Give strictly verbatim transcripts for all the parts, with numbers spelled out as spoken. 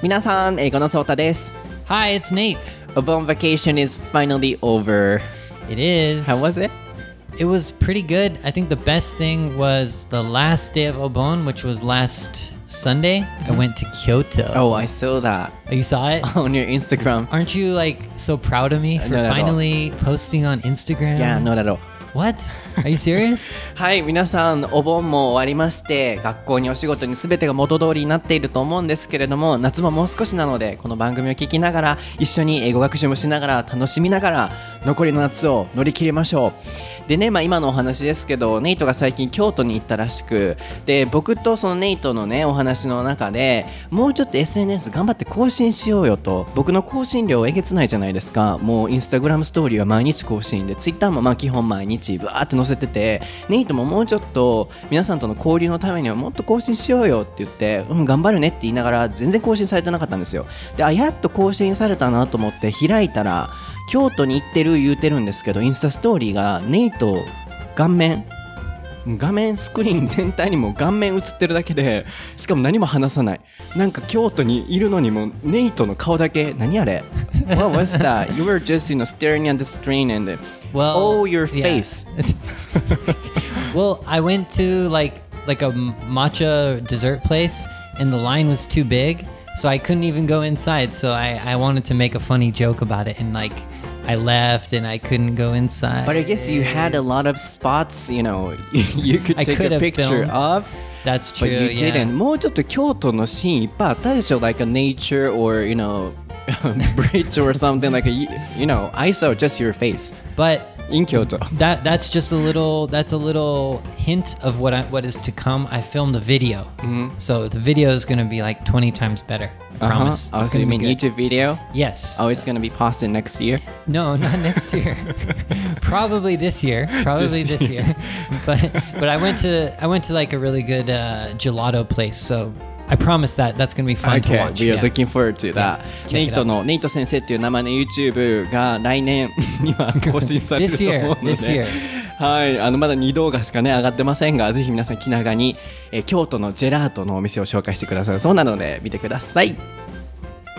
皆さん、英語のソータです。Hi, it's Nate. Obon vacation is finally over. It is. How was it? It was pretty good. I think the best thing was the last day of Obon, which was last Sunday. Mm-hmm. I went to Kyoto. Oh, I saw that. Oh, you saw it? On your Instagram. Aren't you like so proud of me for not finally posting on Instagram? Yeah, not at all.What? Are you serious? はい、皆さん、お盆も終わりまして、学校にお仕事に全てが元通りになっていると思うんですけれども、夏ももう少しなので、この番組を聞きながら、一緒に英語学習もしながら、楽しみながら、残りの夏を乗り切りましょう。でね、まあ、今のお話ですけど、ネイトが最近京都に行ったらしく、で、僕とそのネイトのね、お話の中で、もうちょっと エスエヌエス 頑張って更新しようよと、僕の更新量えげつないじゃないですか。もう Instagram ストーリーは毎日更新で、Twitter もまあ基本毎日ぶわーって載せてて、ネイトももうちょっと皆さんとの交流のためにはもっと更新しようよって言って、うん、頑張るねって言いながら全然更新されてなかったんですよ。で、あ、やっと更新されたなと思って開いたら、京都に行ってる言うてるんですけど、インスタストーリーがネイト顔面画面スクリーン全体にも顔面映ってるだけで、しかも何も話さない、なんか京都にいるのにもネイトの顔だけ、何あれWhat was that? You were just, you know, staring at the screen and well, oh, your face. Yeah. Well, I went to like, like a matcha dessert place and the line was too big, so I couldn't even go inside. So I, I wanted to make a funny joke about it and like I left and I couldn't go inside. But I guess you had a lot of spots, you know, you could take could a picture filmed. of.That's true. But you didn't. もうちょっと京都のシーンいっぱいあったでしょ。 Like a nature or, you know, bridge or something like a, you know, I saw just your face. But in Kyoto. That that's just a little that's a little hint of what I, what is to come. I filmed a video. Mm-hmm. So the video is going to be like twenty times better.Promise. Uh-huh. Oh, so you mean YouTube video? Yes. Oh, it's going to be posted next year? No, not next year. Probably this year. Probably this, this year. year. But but I went to I went to like a really good uh, gelato place. So I promise that that's going to be fun、okay. to watch. We are、yeah. looking forward to that. Naito の Naito Sensei っていう名前の YouTube が来年には更新されると思うので。This year. This year.はい、あのまだに動画しかね上がってませんが、ぜひ皆さん気長に、えー、京都のジェラートのお店を紹介してくださるそうなので見てください。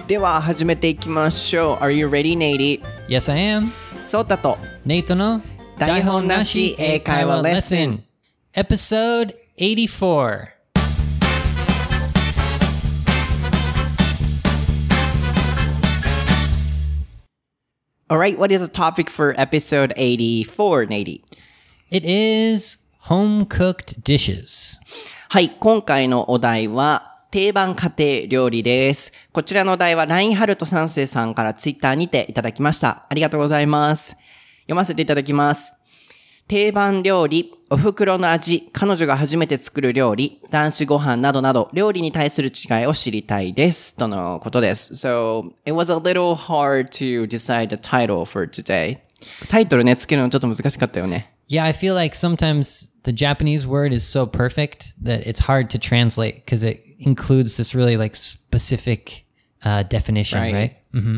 では始めていきましょう。 Are you ready, Nate? Yes, I am. ソータとネイトの台本なし英会話レッスン Episode eighty-four。 Alright, what is the topic for episode eighty-four, Nate?It is home-cooked dishes. はい、今回のお題は定番家庭料理です。こちらのお題は Rainharutoさん世さんからツイッターにていただきました。ありがとうございます。読ませていただきます。定番料理、お袋の味、彼女が初めて作る料理、男子ご飯などなど料理に対する違いを知りたいです。とのことです。So, it was a little hard to decide the title for today. タイトルね、つけるのちょっと難しかったよね。Yeah, I feel like sometimes the Japanese word is so perfect that it's hard to translate because it includes this really like specific uh, definition, right? right? Mm-hmm.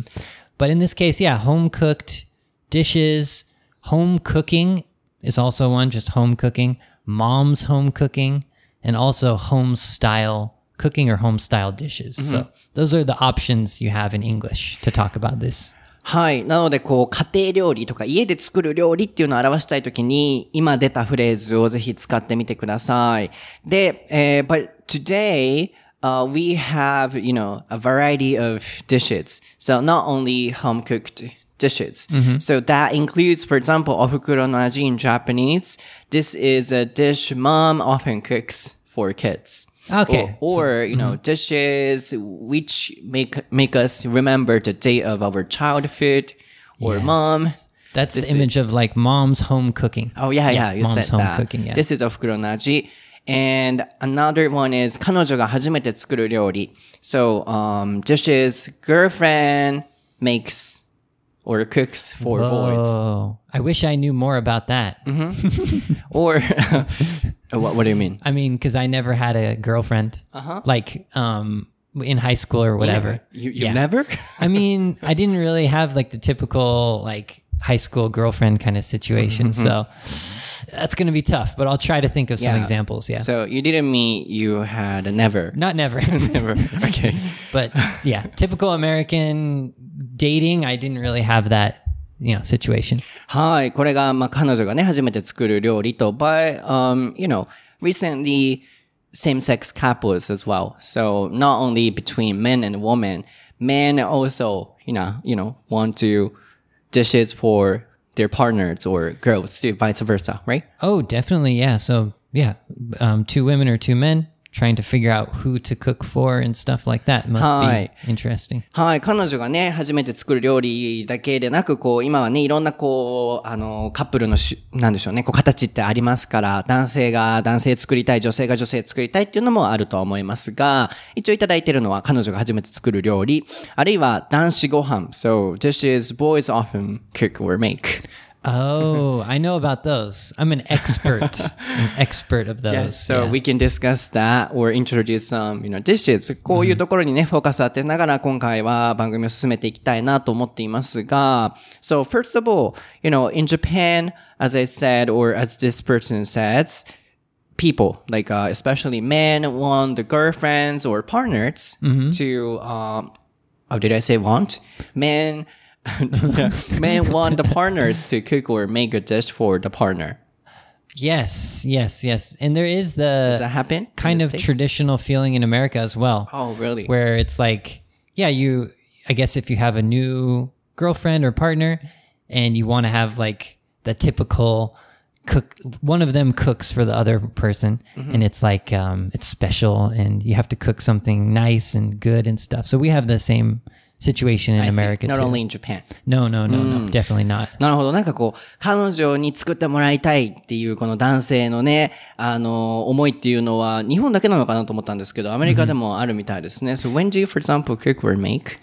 But in this case, yeah, home-cooked dishes, home cooking is also one, just home cooking, mom's home cooking, and also home-style cooking or home-style dishes. Mm-hmm. So those are the options you have in English to talk about this.はい。なので、こう、家庭料理とか家で作る料理っていうのを表したいときに、今出たフレーズをぜひ使ってみてください。で、えー、but today, uh, we have, you know, a variety of dishes. So, not only home-cooked dishes.、Mm-hmm. So, that includes, for example, ofukuro no aji in Japanese. This is a dish mom often cooks for kids.Okay. Or, or you know, mm-hmm. dishes which make, make us remember the day of our childhood or yes. mom. That's、this、the image is... of like mom's home cooking. Oh, yeah, yeah. yeah you mom's said home that. Cooking, yeah. This is ofukuro no aji. And another one is 彼女が初めて作る料理. So, um, dishes girlfriend makes or cooks for、Whoa. Boys. I wish I knew more about that.、Mm-hmm. or... What, what do you mean? I mean, because I never had a girlfriend,、uh-huh. like um, in high school or whatever. Yeah. You, you、yeah. never? I mean, I didn't really have like the typical like high school girlfriend kind of situation. Mm-hmm. So that's going to be tough, but I'll try to think of some yeah. examples. Yeah. So you didn't mean you had a never. Not never. Never. Okay. But yeah, typical American dating, I didn't really have that.Yeah, situation. はい、これがまあ彼女がね初めて作る料理と by、um, you know recently same-sex couples as well. So not only between men and women, men also you know you know want to dishes for their partners or girls too, vice versa, right? Oh, definitely, yeah. So yeah, um, two women or two men.Trying to figure out who to cook for and stuff like that must、はい、be interesting. はい、彼女がね初めて作る料理だけでなく、こう今はねいろんなこうあのカップルのしなんでしょうね、こう形ってありますから、男性が男性作りたい、女性が女性作りたいっていうのもあるとは思いますが、一応いただいてるのは彼女が初めて作る料理、あるいは男子ご飯。So dishes boys often cook or make.Oh, I know about those. I'm an expert, an expert of those. Yes, so、yeah. we can discuss that or introduce some, you know, dishes. こういうところにね、フォーカス当てながら今回は番組を進めていきたいなと思っていますが、so first of all, you know, in Japan, as I said, or as this person says, people, like、uh, especially men, want the girlfriends or partners、mm-hmm. to, um, how did I say want? Men.Men want the partners to cook or make a dish for the partner. Yes, yes, yes. And there is the Does that happen kind of traditional feeling in America as well. Oh, really? Where it's like, yeah, you, I guess if you have a new girlfriend or partner and you want to have like the typical cook, one of them cooks for the other person、mm-hmm. and it's like, um, it's special and you have to cook something nice and good and stuff. So we have the sameSituation in America too. Not only in Japan. No, no, no, no,、mm. definitely not. なるほど。なんかこう、彼女に作ってもらいたいっていうこの男性のね、あの、思いっていうのは日本だけなのかなと思ったんですけど、アメリカでもあるみたいですね。Mm-hmm. So when do you, for example, cook or make?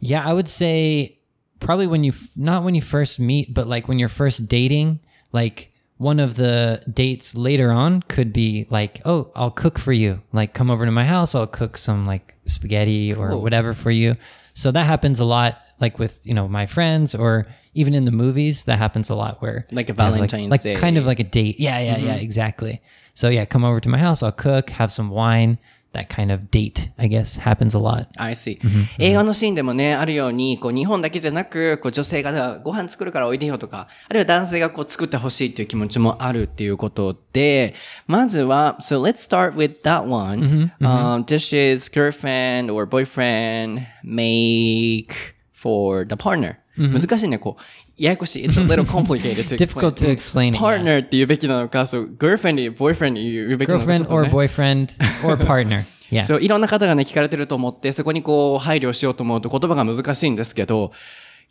Yeah, I would say probably when you, not when you first meet, but like when you're first dating, like one of the dates later on could be like, oh, I'll cook for you. Like come over to my house, I'll cook some like spaghetti or、oh. whatever for you.So that happens a lot, like with, you know, my friends or even in the movies, that happens a lot where... Like a Valentine's you know, like, Day. Like kind of like a date. Yeah, yeah,、mm-hmm. yeah, exactly. So yeah, come over to my house, I'll cook, have some wine.That kind of date, I guess, happens a lot. I see.、Mm-hmm. 映画のシーンでもね、あるように、こう日本だけじゃなく、こう女性がご飯作るからおいでよとか、あるいは男性がこう作ってほしいという気持ちもあるっていうことで、まずは、so let's start with that one.、Mm-hmm. Um, dishes, girlfriend or boyfriend make for the partner.、Mm-hmm. 難しいね、こう。ややこしい。It's a little complicated to explain. Difficult to explain. Partner って言うべきなのか、so girlfriend, boyfriend 言うべきなのか。Girlfriend or boyfriend or partner. Yeah. So いろんな方がね聞かれてると思って、そこにこう配慮しようと思うと言葉が難しいんですけど。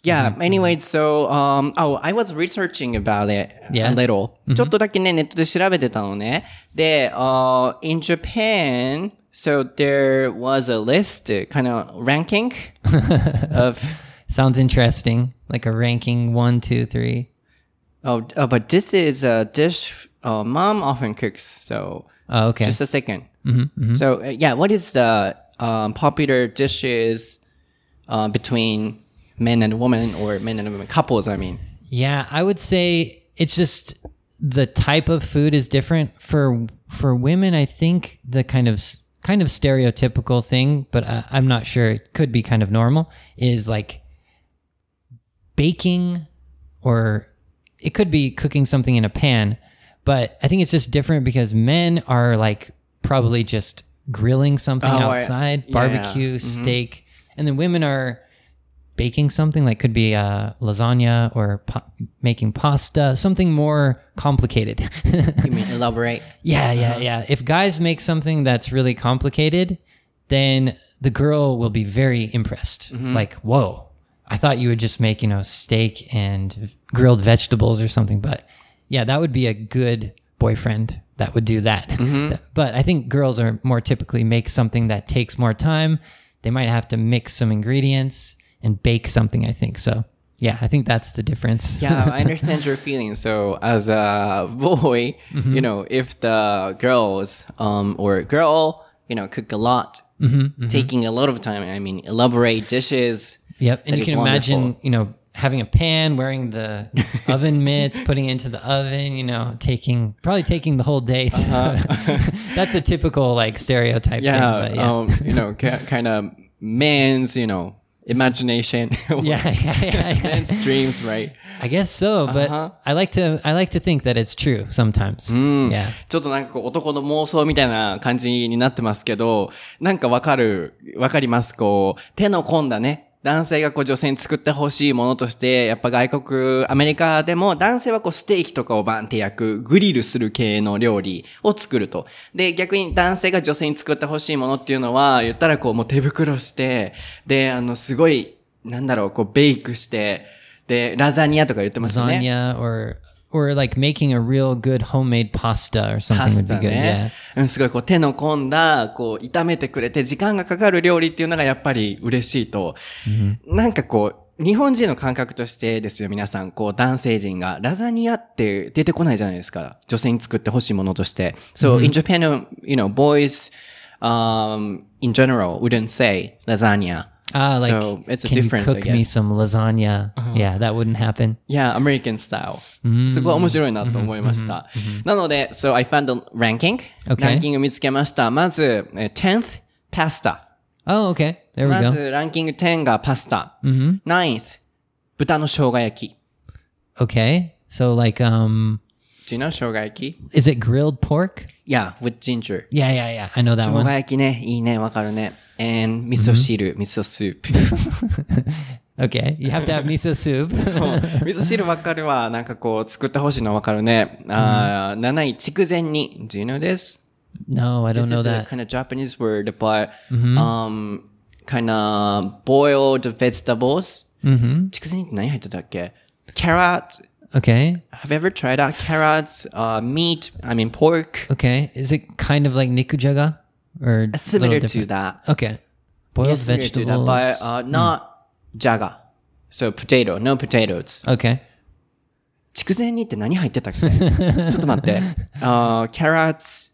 Yeah. Anyway, so um, oh, I was researching about it a little. ちょっとだけねネットで調べてたのね。で、uh, in Japan, so there was a list, kind of ranking of.Sounds interesting, like a ranking one, two, three. Oh, oh but this is a dish、uh, mom often cooks, so、oh, okay. just a second.、Mm-hmm, mm-hmm. So, uh, yeah, what is the、um, popular dishes、uh, between men and women or men and women, couples, I mean? Yeah, I would say it's just the type of food is different. For, for women, I think the kind of...kind of stereotypical thing, but I, I'm not sure, it could be kind of normal, is like baking or it could be cooking something in a pan, but I think it's just different because men are like probably just grilling something oh, outside, I, barbecue, yeah. steak, mm-hmm. and then women are baking something like could be uh, lasagna or pa- making pasta, something more complicated. You mean elaborate? Yeah, yeah, yeah. If guys make something that's really complicated, then the girl will be very impressed. Mm-hmm. Like, whoa, I thought you would just make, you know, steak and grilled vegetables or something. But yeah, that would be a good boyfriend that would do that. Mm-hmm. But I think girls are more typically make something that takes more time. They might have to mix some ingredients.And bake something, I think. So, yeah, I think that's the difference. Yeah, I understand your feeling. So, as a boy,、mm-hmm. you know, if the girls、um, or girl, you know, cook a lot, mm-hmm, mm-hmm. taking a lot of time, I mean, elaborate dishes. Yep, and you can、wonderful. Imagine, you know, having a pan, wearing the oven mitts, putting it into the oven, you know, taking, probably taking the whole day. To, uh-huh. That's a typical like stereotype. Yeah. Thing, but yeah. Um, you know, ca- kind of man's, you know, imagination. yeah, yeah, yeah, yeah. Man's dreams, right? I guess so, but uh-huh. I like to, I like to think that it's true sometimes. Mm. Yeah. ちょっとなんかこう男の妄想みたいな感じになってますけど、なんかわかる、わかります。こう、手の込んだね。男性がこう女性に作ってほしいものとして、やっぱ外国、アメリカでも男性はこうステーキとかをバンって焼く、グリルする系の料理を作ると。で、逆に男性が女性に作ってほしいものっていうのは、言ったらこうもう手袋して、で、あの、すごい、なんだろう、こうベイクして、で、ラザニアとか言ってますね。ラザニア or, or like making a real good homemade pasta or something would be good. ね。Yeah. すごいこう手の込んだ、こう炒めてくれて時間がかかる料理っていうのがやっぱり嬉しいと。Mm-hmm. なんかこう、日本人の感覚としてですよ、皆さん、こう男性人がラザニアって出てこないじゃないですか。女性に作ってほしいものとして。So、mm-hmm. in Japan, you know, boys, um, in general wouldn't say lasagna.Ah, like, so it's a can difference, you cook me some lasagna?、Uh-huh. Yeah, that wouldn't happen. Yeah, American style. すごい面白いなと思いました。なので、so I found the ranking.、Okay. ランキング見つけました。まず、tenth, pasta. Oh, okay. There we go. まず、ランキングtenがパスタ。Mm-hmm. ninth, 豚の生姜焼き。Okay, so like, um... Do you know 生姜焼き? Is it grilled pork? Yeah, with ginger. Yeah, yeah, yeah. I know that one. 生姜焼きね、いいね、わかるね。And miso shiru, miso soup. Okay, you have to have miso soup. そう、味噌汁わかるわ。なんかこう作ってほしいのわかるね。あ、seven位筑前煮。Do you know this? No, I don't know that. This is a kind of Japanese word, but um, kind of boiled vegetables. 筑前煮って何入ってたっけ? Carrot.Okay. Have you ever tried that? Carrots, uh, meat, I mean pork. Okay. Is it kind of like nikujaga? Or similar to that. Okay. Boiled yes, vegetables. Similar to that, but uh, not mm. jaga. So potato, no potatoes. Okay. 筑前煮って何入ってたっけ? ちょっと待って。Uh, carrots,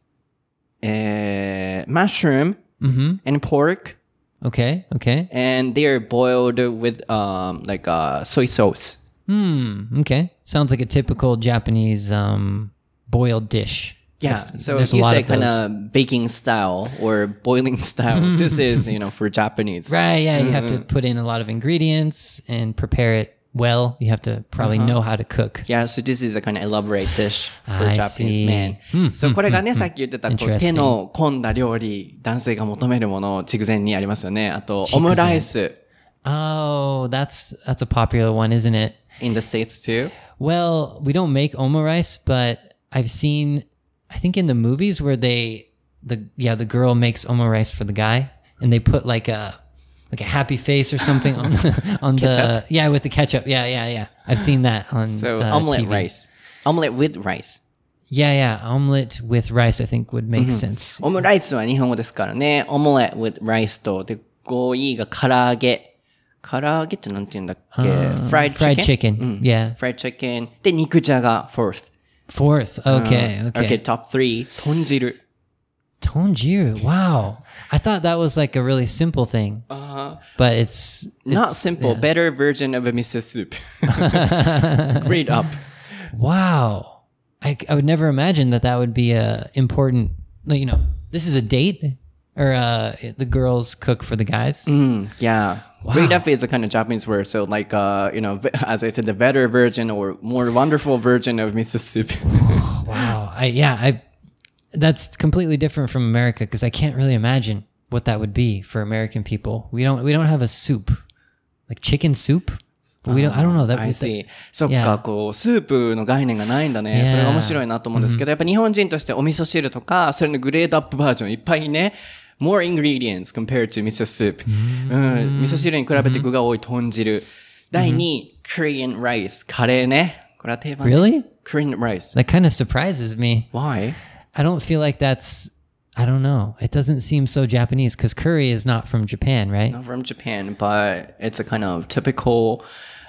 uh, mushroom, mm-hmm. and pork. Okay, okay. And they are boiled with um, like uh, soy sauce.Hmm. Okay. Sounds like a typical Japanese um, boiled dish. Yeah. If, so if you say kind of baking style or boiling style, this is, you know, for Japanese. Right. Yeah. You have to put in a lot of ingredients and prepare it well. You have to probably、uh-huh. know how to cook. Yeah. So this is a kind of elaborate dish for Japanese man. So これがね、さっき言ってたこう手の込んだ料理、男性が求めるもの、筑前にありますよね。あとオムライス。Oh, that's that's a popular one, isn't it?In the States too? Well, we don't make omurice, but I've seen, I think in the movies where they, the yeah, the girl makes omurice for the guy, and they put like a like a happy face or something on the, on the yeah with the ketchup. Yeah, yeah, yeah. I've seen that on so uh, omelet T V. Rice, omelet with rice.Yeah, yeah. Omelet with rice, I think, would make、mm-hmm. sense. Omurice は日本語ですからね。Omelet with rice とでごいが唐揚げ。唐揚げってなんて言うんだっけ、uh, fried chicken? Fried chicken.、うん、yeah. Fried chicken. で、肉じゃが fourth. Fourth. Okay,、uh, okay. Okay, top three. 豚汁. 豚汁? Wow. I thought that was like a really simple thing.、Uh-huh. But it's, it's... Not simple. Yeah. Better version of a miso soup. Grade up. Wow. I, I would never imagine that that would be a important... You know, this is a date?Or uh, the girls cook for the guys. Mm, yeah. Wow. Grade up is a kind of Japanese word. So like, uh, you know, as I said, the better version or more wonderful version of miso soup. Wow. I, yeah, I, that's completely different from America because I can't really imagine what that would be for American people. We don't, we don't have a soup, like chicken soup.We don't, I don't know. That I see. そっか、こう、スープの概念がないんだね。それが面白いなと思うんですけど、やっぱ日本人としてお味噌汁とか、それのグレードアップバージョンいっぱいね。More ingredients compared to miso soup. うん。味噌汁に比べて具が多い豚汁。だいにい、Korean rice. カレーね。これは定番。Really? Korean rice. That kind of surprises me. Why? I don't feel like that's...I don't know. It doesn't seem so Japanese because curry is not from Japan, right? Not from Japan, but it's a kind of typical,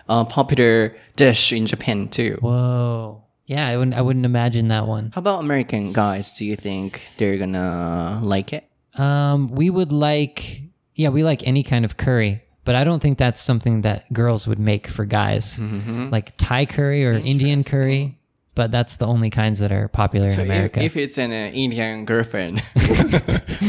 uh, popular dish in Japan too. Whoa. Yeah, I wouldn't, I wouldn't imagine that one. How about American guys? Do you think they're gonna like it? Um, we would like, yeah, we like any kind of curry. But I don't think that's something that girls would make for guys, mm-hmm. like Thai curry or Indian curry. But that's the only kinds that are popular so in America. If, if it's an uh, Indian girlfriend,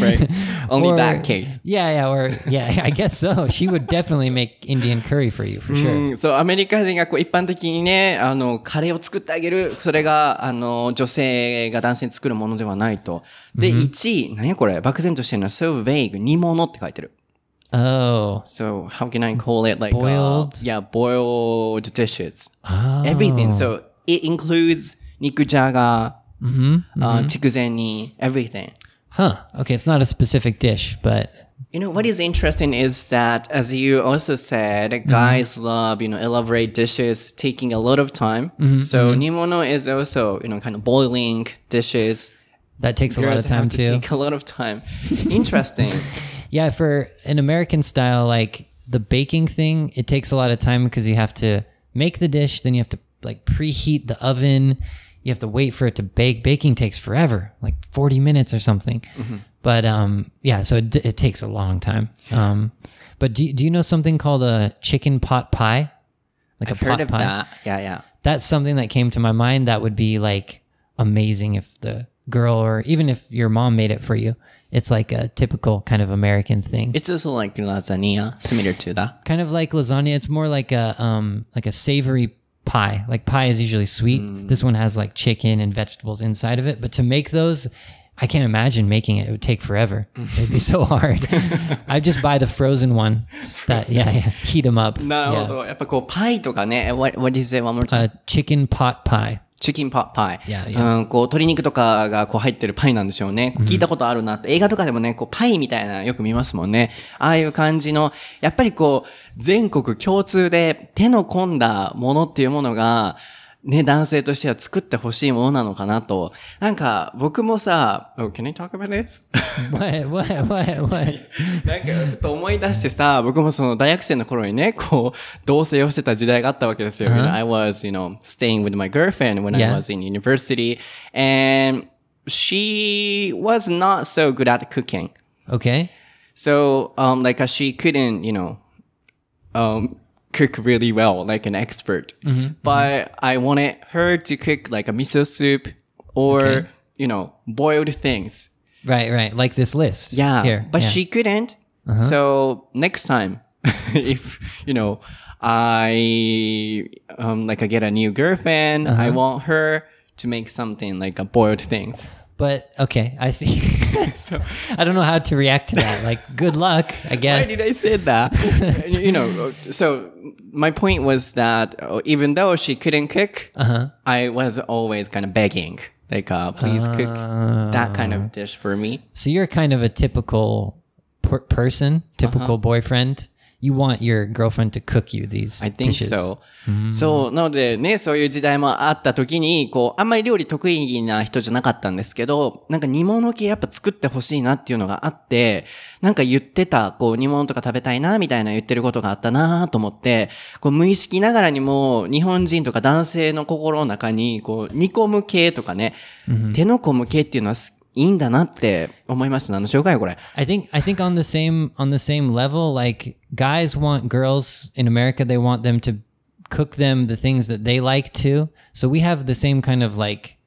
right? Only or, that case. Yeah, yeah, or yeah, I guess so. She would definitely make Indian curry for you for sure. So アメリカ人がこう一般的にね、あのカレーを作ってあげる、それがあの女性が男性に作るものではないと。で、いちい何やこれ？漠然としてるのは so vague 煮物って書いてる。Oh. So how can I call it like boiled? Uh, yeah, boiled dishes. Oh. Everything. So it includes nikujaga, mm-hmm, mm-hmm. uh, chikuzeni, everything. Huh. Okay, it's not a specific dish, but you know what is interesting is that, as you also said, guys mm-hmm. love you know elaborate dishes, taking a lot of time. Mm-hmm, so mm-hmm. nimono is also you know kind of boiling dishes. That takes Girls a lot of time have to too. Take a lot of time. Interesting. Yeah, for an American style, like the baking thing, it takes a lot of time because you have to make the dish, then you have to like preheat the oven, you have to wait for it to bake. Baking takes forever, like forty minutes or something. Mm-hmm. But um, yeah, so it, it takes a long time. Um, but do, do you know something called a chicken pot pie? Like I've a heard pot of pie? That. Yeah, yeah. That's something that came to my mind that would be like amazing if the girl or even if your mom made it for you. It's like a typical kind of American thing. It's also like lasagna, similar to that. Kind of like lasagna. It's more like a um, like a savory pie. Like pie is usually sweet. Mm. This one has like chicken and vegetables inside of it. But to make those, I can't imagine making it. It would take forever. It'd be so hard. I just buy the frozen one. That yeah, yeah, heat them up. なるほど。やっぱこうパイとかね。What what did you say one more time? A chicken pot pie.チキンパイ。Yeah, yeah. うん、こう、鶏肉とかがこう入ってるパイなんでしょうね。聞いたことあるなって。映画とかでもね、こう、パイみたいなよく見ますもんね。ああいう感じの、やっぱりこう、全国共通で手の込んだものっていうものが、ね、男性としては作ってほしいものなのかなと。なんか、僕もさ、oh, can I talk about this? What, what, what, what? なんか、ふと思い出してさ、僕もその大学生の頃にね、こう、同棲をしてた時代があったわけですよ。Uh-huh. You know, I was, you know, staying with my girlfriend when、yeah. I was in university. And she was not so good at cooking. Okay. So, um, like, she couldn't, you know, um,cook really well, like an expert. Mm-hmm. But I wanted her to cook like a miso soup or, okay. you know, boiled things. Right, right. Like this list. Yeah. Here. But yeah. she couldn't. Uh-huh. So next time, if, you know, I, um, like I get a new girlfriend, uh-huh. I want her to make something like a boiled things.But, okay, I see. So, I don't know how to react to that. Like, good luck, I guess. Why did I say that? You know, so my point was that even though she couldn't cook, uh-huh. I was always kind of begging. Like, uh, please uh, cook that kind of dish for me. So you're kind of a typical per- person, typical uh-huh. boyfriend.You want your girlfriend to cook you these dishes. I think so. Mm. そう、なのでね、そういう時代もあった時に、こう、あんまり料理得意な人じゃなかったんですけど、なんか煮物系やっぱ作ってほしいなっていうのがあって、なんか言ってた、こう、煮物とか食べたいな、みたいな言ってることがあったなと思って、こう、無意識ながらにも、日本人とか男性の心の中に、こう、煮込む系とかね、mm-hmm. 手の込む系っていうのは、いいんだなって思いました。何の紹介これ。I think I think on the same on the same level, like guys want girls in America, they want them to cook them the things that they like too. So we have the same kind of like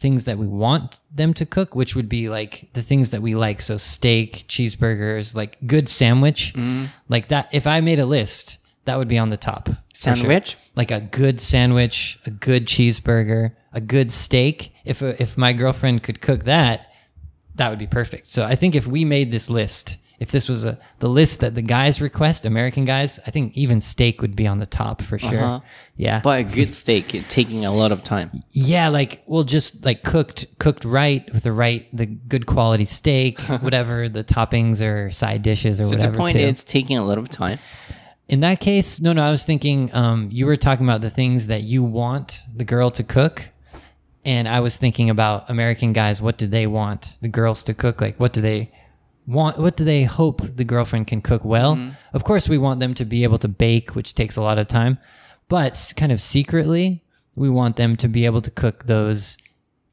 things that we want them to cook, which would be like the things that we like. So steak, cheeseburgers, like good sandwich, mm. like that. If I made a list, that would be on the top. Sandwich, sure. Like a good sandwich, a good cheeseburger, a good steak. If if my girlfriend could cook that.That would be perfect. So I think if we made this list, if this was a, the list that the guys request, American guys, I think even steak would be on the top for sure. Uh-huh. Yeah. But a good steak, it's taking a lot of time. Yeah, like, well, just like cooked, cooked right with the right, the good quality steak, whatever the toppings or side dishes or so whatever. So the point is it's taking a lot of time.In that case, no, no, I was thinking, um, you were talking about the things that you want the girl to cook.And I was thinking about American guys, what do they want the girls to cook? Like, what do they want? What do they hope the girlfriend can cook well? Mm-hmm. Of course, we want them to be able to bake, which takes a lot of time. But kind of secretly, we want them to be able to cook those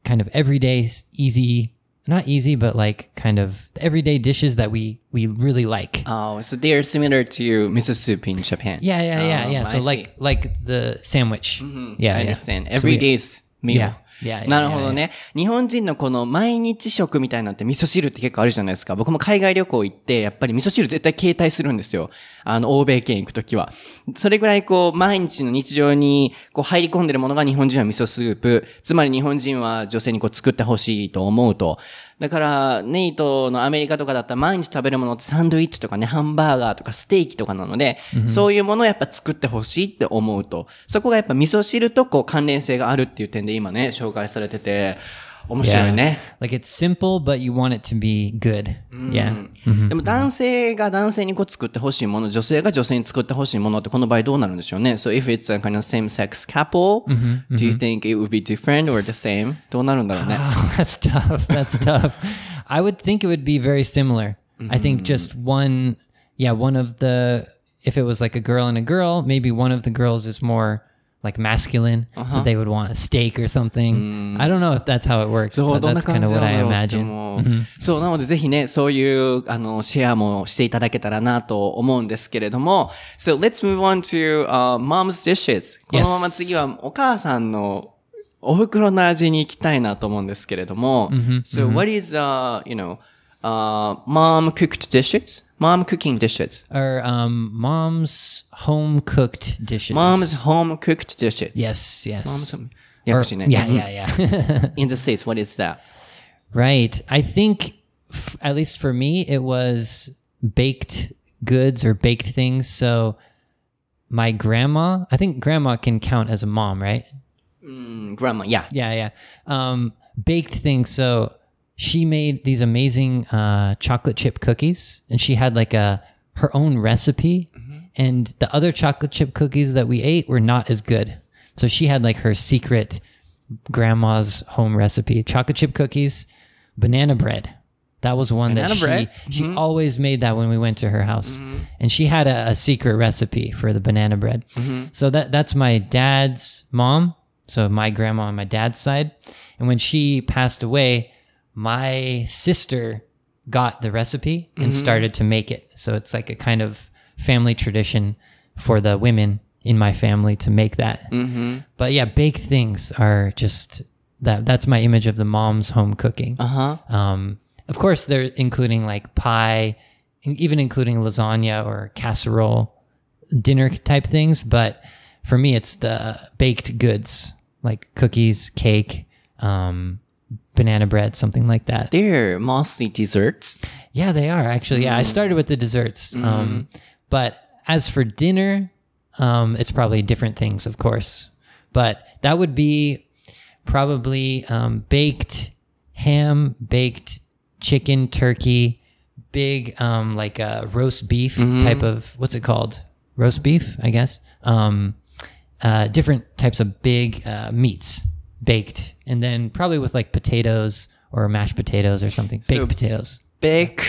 kind of everyday, easy not easy, but like kind of everyday dishes that we, we really like. Oh, so they are similar to miso soup in Japan. Yeah, yeah, yeah, oh, yeah. So I like see. like the sandwich. Mm-hmm. Yeah, I understand. Yeah. Everyday so meal. Yeah.Yeah, yeah, なるほどね。Yeah, yeah. 日本人のこの毎日食みたいなって味噌汁って結構あるじゃないですか。僕も海外旅行行ってやっぱり味噌汁絶対携帯するんですよ。あの欧米圏行くときは。それぐらいこう毎日の日常にこう入り込んでるものが日本人は味噌スープ。つまり日本人は女性にこう作ってほしいと思うと。だからネイトのアメリカとかだったら毎日食べるものってサンドイッチとかね、ハンバーガーとかステーキとかなので、mm-hmm. そういうものをやっぱ作ってほしいって思うと。そこがやっぱ味噌汁とこう関連性があるっていう点で今ね、紹介されてて面白いね。Yeah. Like it's simple, but you want it to be good. Yeah. でも男性が男性にこう作ってほしいもの、女性が女性に作ってほしいものってこの場合どうなるんでしょうね。So if it's a kind of same-sex couple, do you think it would be different or the same? どうなるんだろうね。Oh, that's tough. That's tough. I would think it would be very similar. I think just one, yeah, one of the, if it was like a girl and a girl, maybe one of the girls is more.Like masculine,、uh-huh. so they would want a steak or something.、Mm. I don't know if that's how it works, but that's kind of what I imagine. そうなのでぜひねそういうあのシェアもしていただけたらなと思うんですけれども、so let's move on to、uh, mom's dishes. このまま次はお母さんのお袋の味に行きたいなと思うんですけれども、mm-hmm. so、mm-hmm. what is uh you know uh mom cooked dishes?Mom cooking dishes. Or、um, mom's home-cooked dishes. Mom's home-cooked dishes. Yes, yes. Mom's home- yeah, Or, yeah, yeah, yeah. In the States, what is that? Right. I think, f- at least for me, it was baked goods or baked things. So my grandma, I think grandma can count as a mom, right? Mm, grandma, yeah. Yeah, yeah. Um, baked things, so...She made these amazing、uh, chocolate chip cookies, and she had like a, her own recipe,、mm-hmm. and the other chocolate chip cookies that we ate were not as good. So she had like her secret grandma's home recipe. Chocolate chip cookies, banana bread. That was one banana that she,、bread? she、mm-hmm. always made that when we went to her house.、Mm-hmm. And she had a, a secret recipe for the banana bread.、Mm-hmm. So that, that's my dad's mom. So my grandma on my dad's side. And when she passed away,My sister got the recipe and、mm-hmm. started to make it. So it's like a kind of family tradition for the women in my family to make that.、Mm-hmm. But yeah, baked things are just, that, that's my image of the mom's home cooking.、Uh-huh. Um, of course, they're including like pie, even including lasagna or casserole, dinner type things. But for me, it's the baked goods, like cookies, cake, um,banana bread, something like that. They're mostly desserts. Yeah, they are actually. Yeah, mm. I started with the desserts. Mm. Um, but as for dinner, um, it's probably different things, of course. But that would be probably um, baked ham, baked chicken, turkey, big um, like a roast beef、mm. type of, what's it called? Roast beef, I guess. Um, uh, different types of big uh, meats.Baked, and then probably with like potatoes or mashed potatoes or something. Baked so potatoes. Big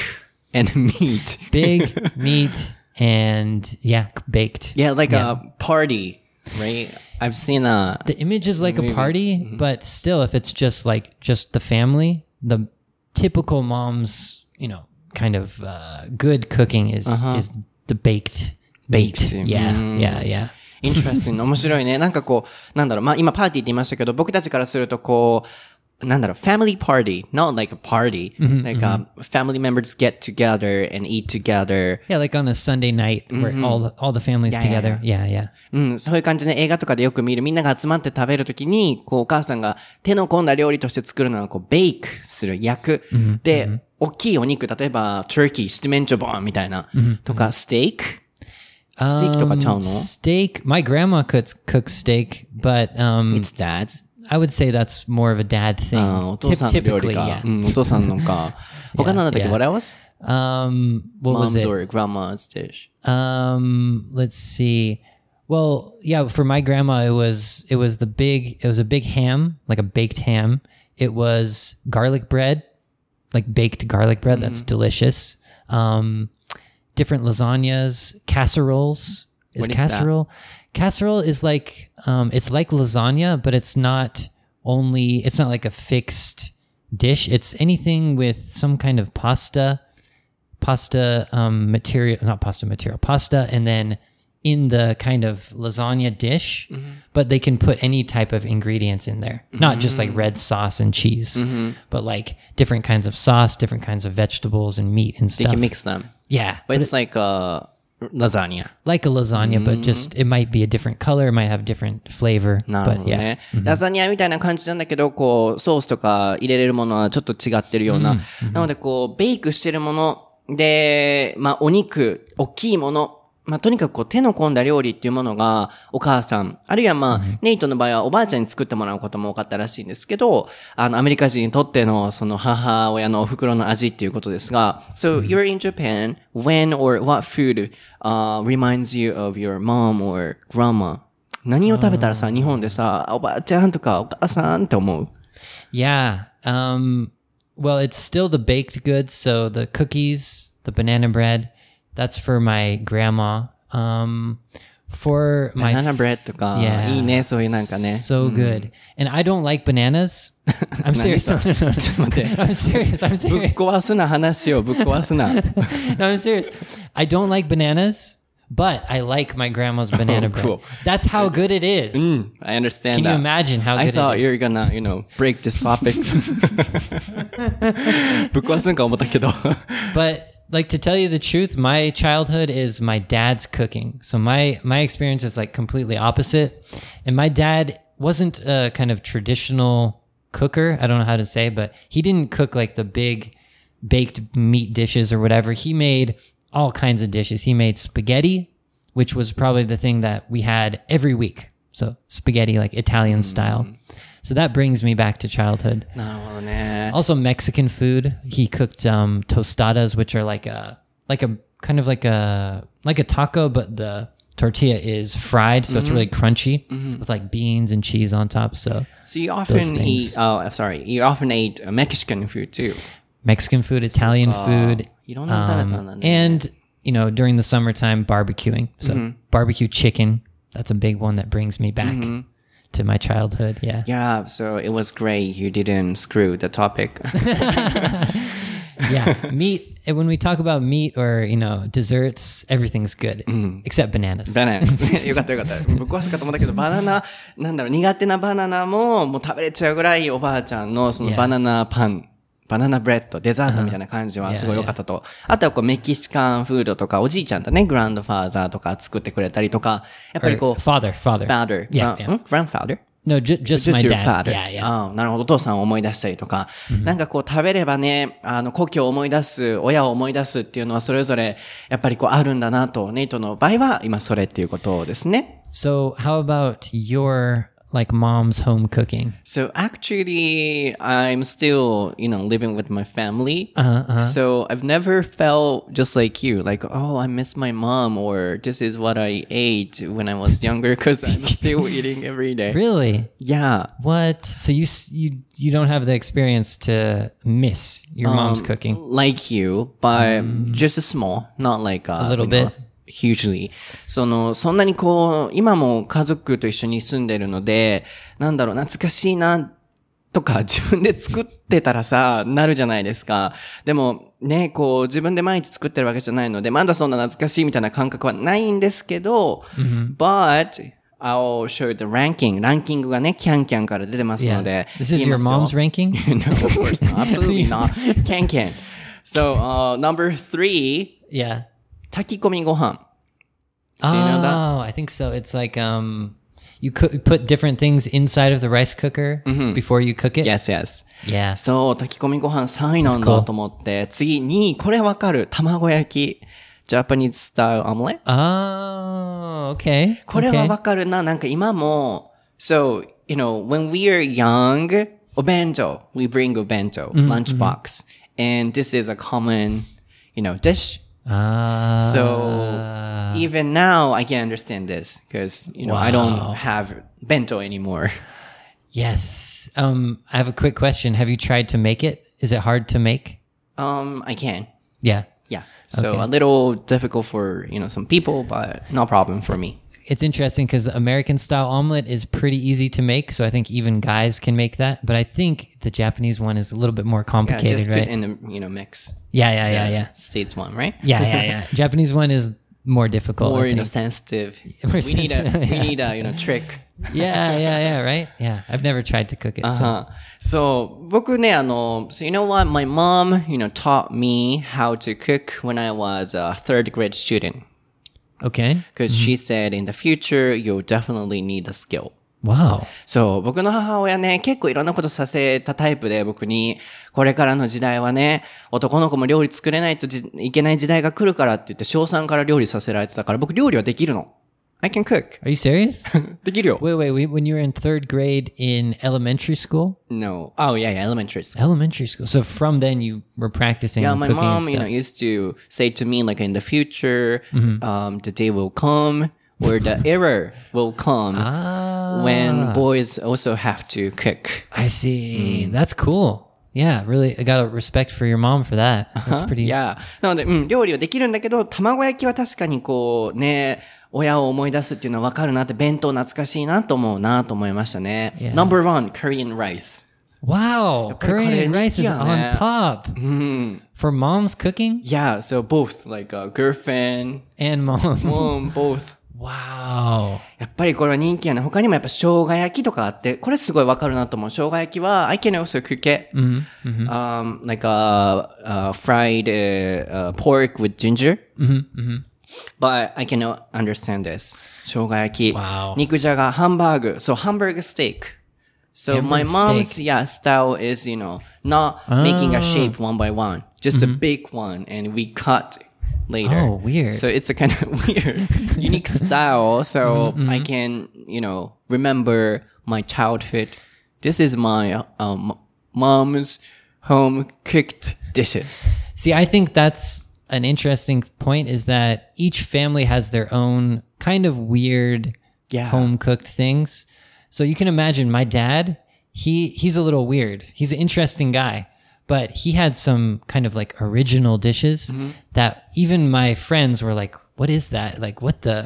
and meat. Big meat and yeah, baked. Yeah, like yeah. a party, right? I've seen a... The image is like movies. A party, mm-hmm. but still if it's just like just the family, the typical mom's, you know, kind of uh, good cooking is, uh-huh. is the baked Baked. Meat. Yeah, mm. yeah, yeah.Interesting. 面白いね。なんかこう、なんだろう、まあ今パーティーって言いましたけど、僕たちからするとこう、なんだろう、family party, not like a party. Mm-hmm, like、mm-hmm. A family members get together and eat together. Yeah, like on a Sunday night where、mm-hmm. all, the, all the families yeah, together. Yeah, yeah. yeah. うん、そういう感じで映画とかでよく見る、みんなが集まって食べるときに、こうお母さんが手の込んだ料理として作るのはこう、ベイクする、焼く。Mm-hmm, で、mm-hmm. 大きいお肉、例えば、トゥーキー、シチュメンチョボーンみたいな。Mm-hmm, とか、ステーキ。Steak とかちゃうの? Um, steak. My grandma cooks, cooks steak, but um, it's dad's. I would say that's more of a dad thing. Uh, typically, yeah. うん、お父さんのか。他なんだったっけ? What else? Um, what Mom's was it? Or grandma's dish. Um, let's see. Well, yeah, for my grandma, it was it was the big it was a big ham, like a baked ham. It was garlic bread, like baked garlic bread. Mm-hmm. That's delicious. Um.Different lasagnas, casseroles. Is, what is casserole? That? Casserole is like, um, it's like lasagna, but it's not only, it's not like a fixed dish. It's anything with some kind of pasta, pasta um, material, not pasta material, pasta, and then in the kind of lasagna dish, mm-hmm. but they can put any type of ingredients in there. Mm-hmm. Not just like red sauce and cheese, mm-hmm. but like different kinds of sauce, different kinds of vegetables and meat and stuff. They can mix them. Yeah. But, but it's it, like a lasagna. Like a lasagna, mm-hmm. but just it might be a different color, it might have different flavor. なるほどね。But yeah. ラザニアみたいな感じなんだけど、こう、ソースとか入れれるものはちょっと違ってるような。Mm-hmm. なのでこう、ベイクしてるもので、まあお肉、大きいもの、まあ、とにかくこう手の込んだ料理っていうものがお母さん、あるいはまあ、うん、ネイトの場合はおばあちゃんに作ってもらうことも多かったらしいんですけど、あの、アメリカ人にとってのその母親のお袋の味っていうことですが、So you're in Japan, when or what food、uh, reminds you of your mom or grandma? 何を食べたらさ、日本でさ、おばあちゃんとかお母さんって思う Yeah, um, well, it's still the baked goods, so the cookies, the banana bread,That's for my grandma. Um, for my banana bread とか、yeah, いいねそういうなんかね。So good.、うん、And I don't like bananas. I'm serious. No, no, no. ちょっと待って。I'm serious. I'm serious. ぶっ壊すな話をぶっ壊すな。No, I'm serious. I don't like bananas, but I like my grandma's banana bread. Oh, cool. That's how good it is. うん、I understand. Can you imagine how good it is? I thought you're gonna, you know, break this topic. ぶっ壊すんか思ったけど。But Like, to tell you the truth, my childhood is my dad's cooking. So my, my experience is, like, completely opposite. And my dad wasn't a kind of traditional cooker. I don't know how to say, but he didn't cook, like, the big baked meat dishes or whatever. He made all kinds of dishes. He made spaghetti, which was probably the thing that we had every week. So spaghetti, like, Italian style.、Mm.So that brings me back to childhood. No, man. Also Mexican food. He cooked um, tostadas, which are like a like a kind of like a like a taco, but the tortilla is fried, so mm-hmm. it's really crunchy mm-hmm. with like beans and cheese on top. So so you often eat. Oh, sorry. You often ate Mexican food too. Mexican food, Italian so, uh, food. You don't know that, um, and you know during the summertime barbecuing. So mm-hmm. barbecue chicken. That's a big one that brings me back.、Mm-hmm.To my childhood, yeah. Yeah, so it was great. You didn't screw the topic. Yeah, meat. When we talk about meat or, you know, desserts, everything's good, except bananas. Bananas. よかったよかった。ぶっ壊すかと思ったけど、バナナ、なんだろう、苦手なバナナも、もう食べれちゃうぐらいおばあちゃんのそのバナナパン。Yeah.バナナブレッド、デザートみたいな感じはすごい良かったと。Uh-huh. Yeah, yeah. あとはこうメキシカンフードとか、おじいちゃんだね、グランドファーザーとか作ってくれたりとか、やっぱりこう。father, father. father. Yeah, yeah. グランドファーザー No, ju- just, just my dad. Yeah, yeah. なるほど、お父さんを思い出したりとか。Mm-hmm. なんかこう食べればね、あの、故郷を思い出す、親を思い出すっていうのはそれぞれ、やっぱりこうあるんだなと、ネイトの場合は今それっていうことですね。So, how about your...Like mom's home cooking. So actually, I'm still, you know, living with my family. Uh-huh, uh-huh. So I've never felt just like you, like, oh, I miss my mom, or this is what I ate when I was younger, because I'm still eating every day. Really? Yeah. What? So you you you don't have the experience to miss your um, mom's cooking, like you, but um, just a small, not like a, a little bit.Hugely. その、そんなにこう、今も家族と一緒に住んでるので、なんだろう、懐かしいな、とか、自分で作ってたらさ、なるじゃないですか。でも、ね、こう、自分で毎日作ってるわけじゃないので、まだそんな懐かしいみたいな感覚はないんですけど、mm-hmm. But, I'll show the ranking. ランキングがね、キャンキャンから出てますので。Yeah. This is your mom's ranking? No, of course not. Absolutely not. キャンキャン。So,、uh, number three. Yeah.Tachikomi gohan. Do you know that? Oh, I think so. It's like um, you cook, put different things inside of the rice cooker、mm-hmm. before you cook it. Yes, yes. Yeah. So, Tachikomi gohan さんいなんだと思って、次にこれわかる。卵焼き。Japanese style omelet. Oh, okay. これはわかるな。なんか今も、So, you know, when we are young, obenjo. We bring obenjo, lunchbox. And this is a common, you know, dish.Ah. So even now I can understand this because, you know, wow. I don't have bento anymore. Yes. Um, I have a quick question. Have you tried to make it? Is it hard to make? Um, I can. Yeah. Yeah. So okay. a little difficult for, you know, some people, but no problem for me. It's interesting because the American style omelet is pretty easy to make. So I think even guys can make that. But I think the Japanese one is a little bit more complicated, yeah, just right? Just in a, you know, mix. Yeah, yeah, yeah, yeah. States one, right? Yeah, yeah, yeah. Japanese one is more difficult. More, you know, sensitive. More we sensitive. Need a, yeah. We need a, you know, trick. Yeah, yeah, yeah, right? Yeah, I've never tried to cook it. Uh-huh. So, 僕ね、あの、so you know what? My mom, you know, taught me how to cook when I was a third grade student.Okay. Because、mm-hmm. she said in the future, you'll definitely need a skill. Wow. So, 僕の母親ね、結構いろんなことさせたタイプで、僕に、これからの時代はね、男の子も料理作れないといけない時代が来るからって言って、小さんから料理させられてたから、僕料理はできるの。I can cook. Are you serious? できるよ。Wait, wait, when you were in third grade in elementary school? No. Oh, yeah, yeah, elementary school. Elementary school. So from then you were practicing cooking and stuff. Yeah, my mom, you know, used to say to me, like, in the future,、mm-hmm. um, the day will come where the era will come、ah. when boys also have to cook. I see.、Mm. That's cool.Yeah, really, I got a respect for your mom for that. That's pretty. Yeah. なので、うん、料理はできるんだけど、卵焼きは確かにこうね、親を思い出すっていうのは分かるなって、弁当懐かしいなと思うなと思いましたね。Yeah. Number one, Korean rice. Wow, Korean rice is on top.、Mm. For mom's cooking? Yeah, so both, like a girlfriend and mom. Mom, both.Wow. やっぱりこれは人気やね。他にもやっぱ生姜焼きとかあって、これすごいわかるなと思う。生姜焼きは I can also cook it、mm-hmm. um, like a, a fried uh, uh, pork with ginger, mm-hmm. Mm-hmm. but I cannot understand this. 生姜焼き、wow. 肉じゃが、ハンバーグ、so hamburger steak.So、Hamburg、my mom's steak. yeah style is you know not、oh. making a shape one by one, just、mm-hmm. a big one, and we cut.Later. Oh, weird. So it's a kind of weird, unique style. So mm-hmm. I can, you know, remember my childhood. This is my um, mom's home-cooked dishes. See, I think that's an interesting point is that each family has their own kind of weird、yeah. home-cooked things. So you can imagine my dad, he, he's a little weird. He's an interesting guy.But he had some kind of like original dishes、mm-hmm. that even my friends were like, what is that? Like, what the?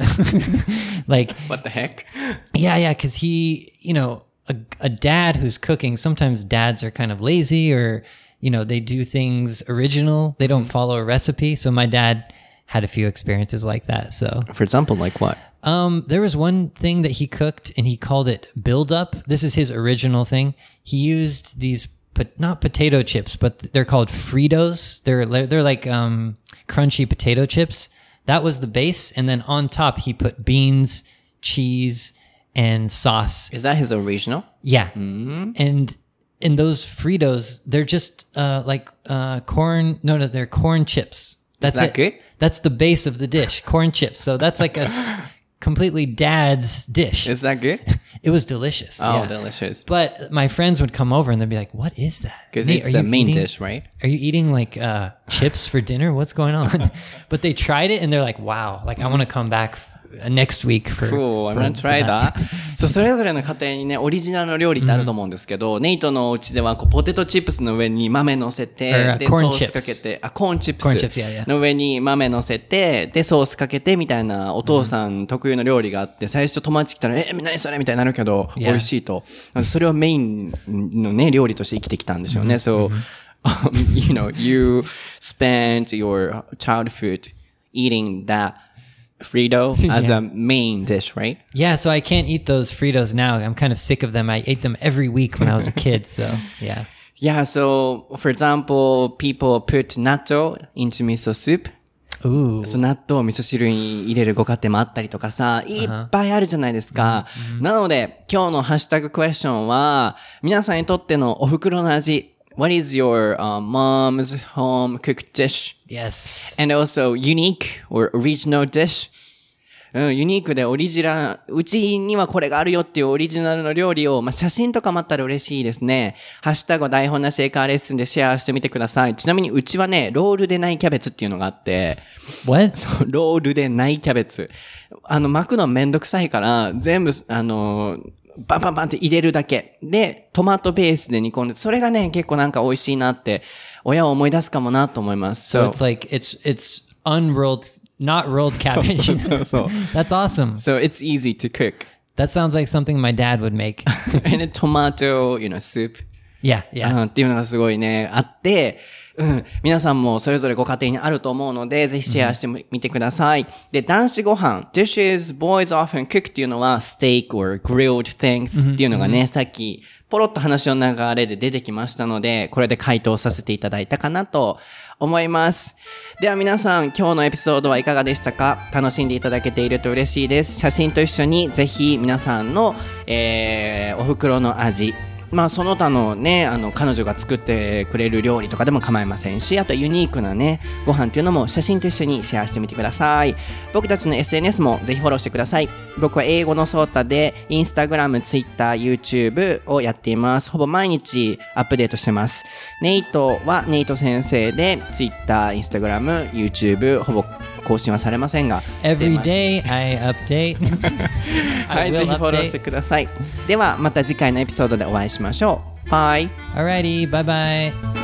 like, what the heck? Yeah, yeah. Because he, you know, a, a dad who's cooking, sometimes dads are kind of lazy or, you know, they do things original. They don't follow a recipe. So my dad had a few experiences like that. So, for example, like what?Um, there was one thing that he cooked and he called it build up. This is his original thing. He used these.But not potato chips, but they're called Fritos. They're, they're like, um, crunchy potato chips. That was the base. And then on top, he put beans, cheese, and sauce. Is that his original? Yeah. Mm-hmm. And in those Fritos, they're just, uh, like, uh, corn. No, no, they're corn chips. That's Is that it. Good? That's the base of the dish, corn chips. So that's like a s- completely dad's dish. Is that good?It was delicious. Oh, yeah. delicious. But my friends would come over and they'd be like, what is that? Because it's the main eating, dish, right? Are you eating like、uh, chips for dinner? What's going on? But they tried it and they're like, wow, like、mm. I want to come back next week. For, cool, I'm going to try that. So, それぞれの家庭にね、オリジナルの料理ってあると思うんですけど、ネイトのお家ではこうポテトチップスの上に豆乗せて、で、ソースかけて、あ、コーンチップスの上に豆乗せて、で、ソースかけてみたいなお父さん特有の料理があって、最初友達来たら、え、何それみたいになるけど、美味しいと。それをメインのね、料理として生きてきたんですよね。So, you know, you spent your childhood eating that.Frito as、yeah. a main dish, right? Yeah, so I can't eat those Fritos now. I'm kind of sick of them. I ate them every week when I was a kid, so yeah. Yeah, so for example, people put natto into miso soup. Ooh. So nattoを味噌汁に入れるご家庭もあったりとかさ、いっぱいあるじゃないですか。Uh-huh. Mm-hmm. なので、今日のハッシュタグクエスチョンは、皆さんにとってのお袋の味。What is your、uh, mom's home-cooked dish? Yes. And also unique or original dish? うん、ユニークでオリジナル、うちにはこれがあるよっていうオリジナルの料理を、まあ、写真とかもあったら嬉しいですね。ハッシュタグ台本なし英会話レッスンでシェアしてみてください。ちなみにうちはね、ロールでないキャベツっていうのがあって。What? そう、ロールでないキャベツ。あの、巻くのめんどくさいから、全部、あの、バンバンバンって入れるだけ。で、トマトベースで煮込んで、それがね、結構なんか美味しいなって、親を思い出すかもなと思います。So it's like, it's, it's unrolled, not rolled cabbage. そうそうそうそう。That's awesome. So it's easy to cook. That sounds like something my dad would make. And a tomato, you know, soup.Yeah, yeah. うん、っていうのがすごいね、あって、うん、皆さんもそれぞれご家庭にあると思うので、ぜひシェアしてみてください。Mm-hmm. で、男子ご飯、dishes boys often cook っていうのは、steak or grilled things っていうのがね、mm-hmm. さっき、ポロッと話の流れで出てきましたので、これで回答させていただいたかなと思います。では皆さん、今日のエピソードはいかがでしたか？楽しんでいただけていると嬉しいです。写真と一緒に、ぜひ皆さんの、えー、お袋の味、まあその他のね、あの彼女が作ってくれる料理とかでも構いませんし、あとユニークなね、ご飯っていうのも写真と一緒にシェアしてみてください。僕たちの エスエヌエス もぜひフォローしてください。僕は英語のソータで Instagram、Twitter、YouTube をやっています。ほぼ毎日アップデートしてます。Nate は Naito 先生で Twitter、Instagram、YouTube ほぼ更新はされませんが、Every day I update. はい、ぜひフォローしてください。ではまた次回のエピソードでお会いしましょう。ましょう。Bye. Alrighty. Bye bye.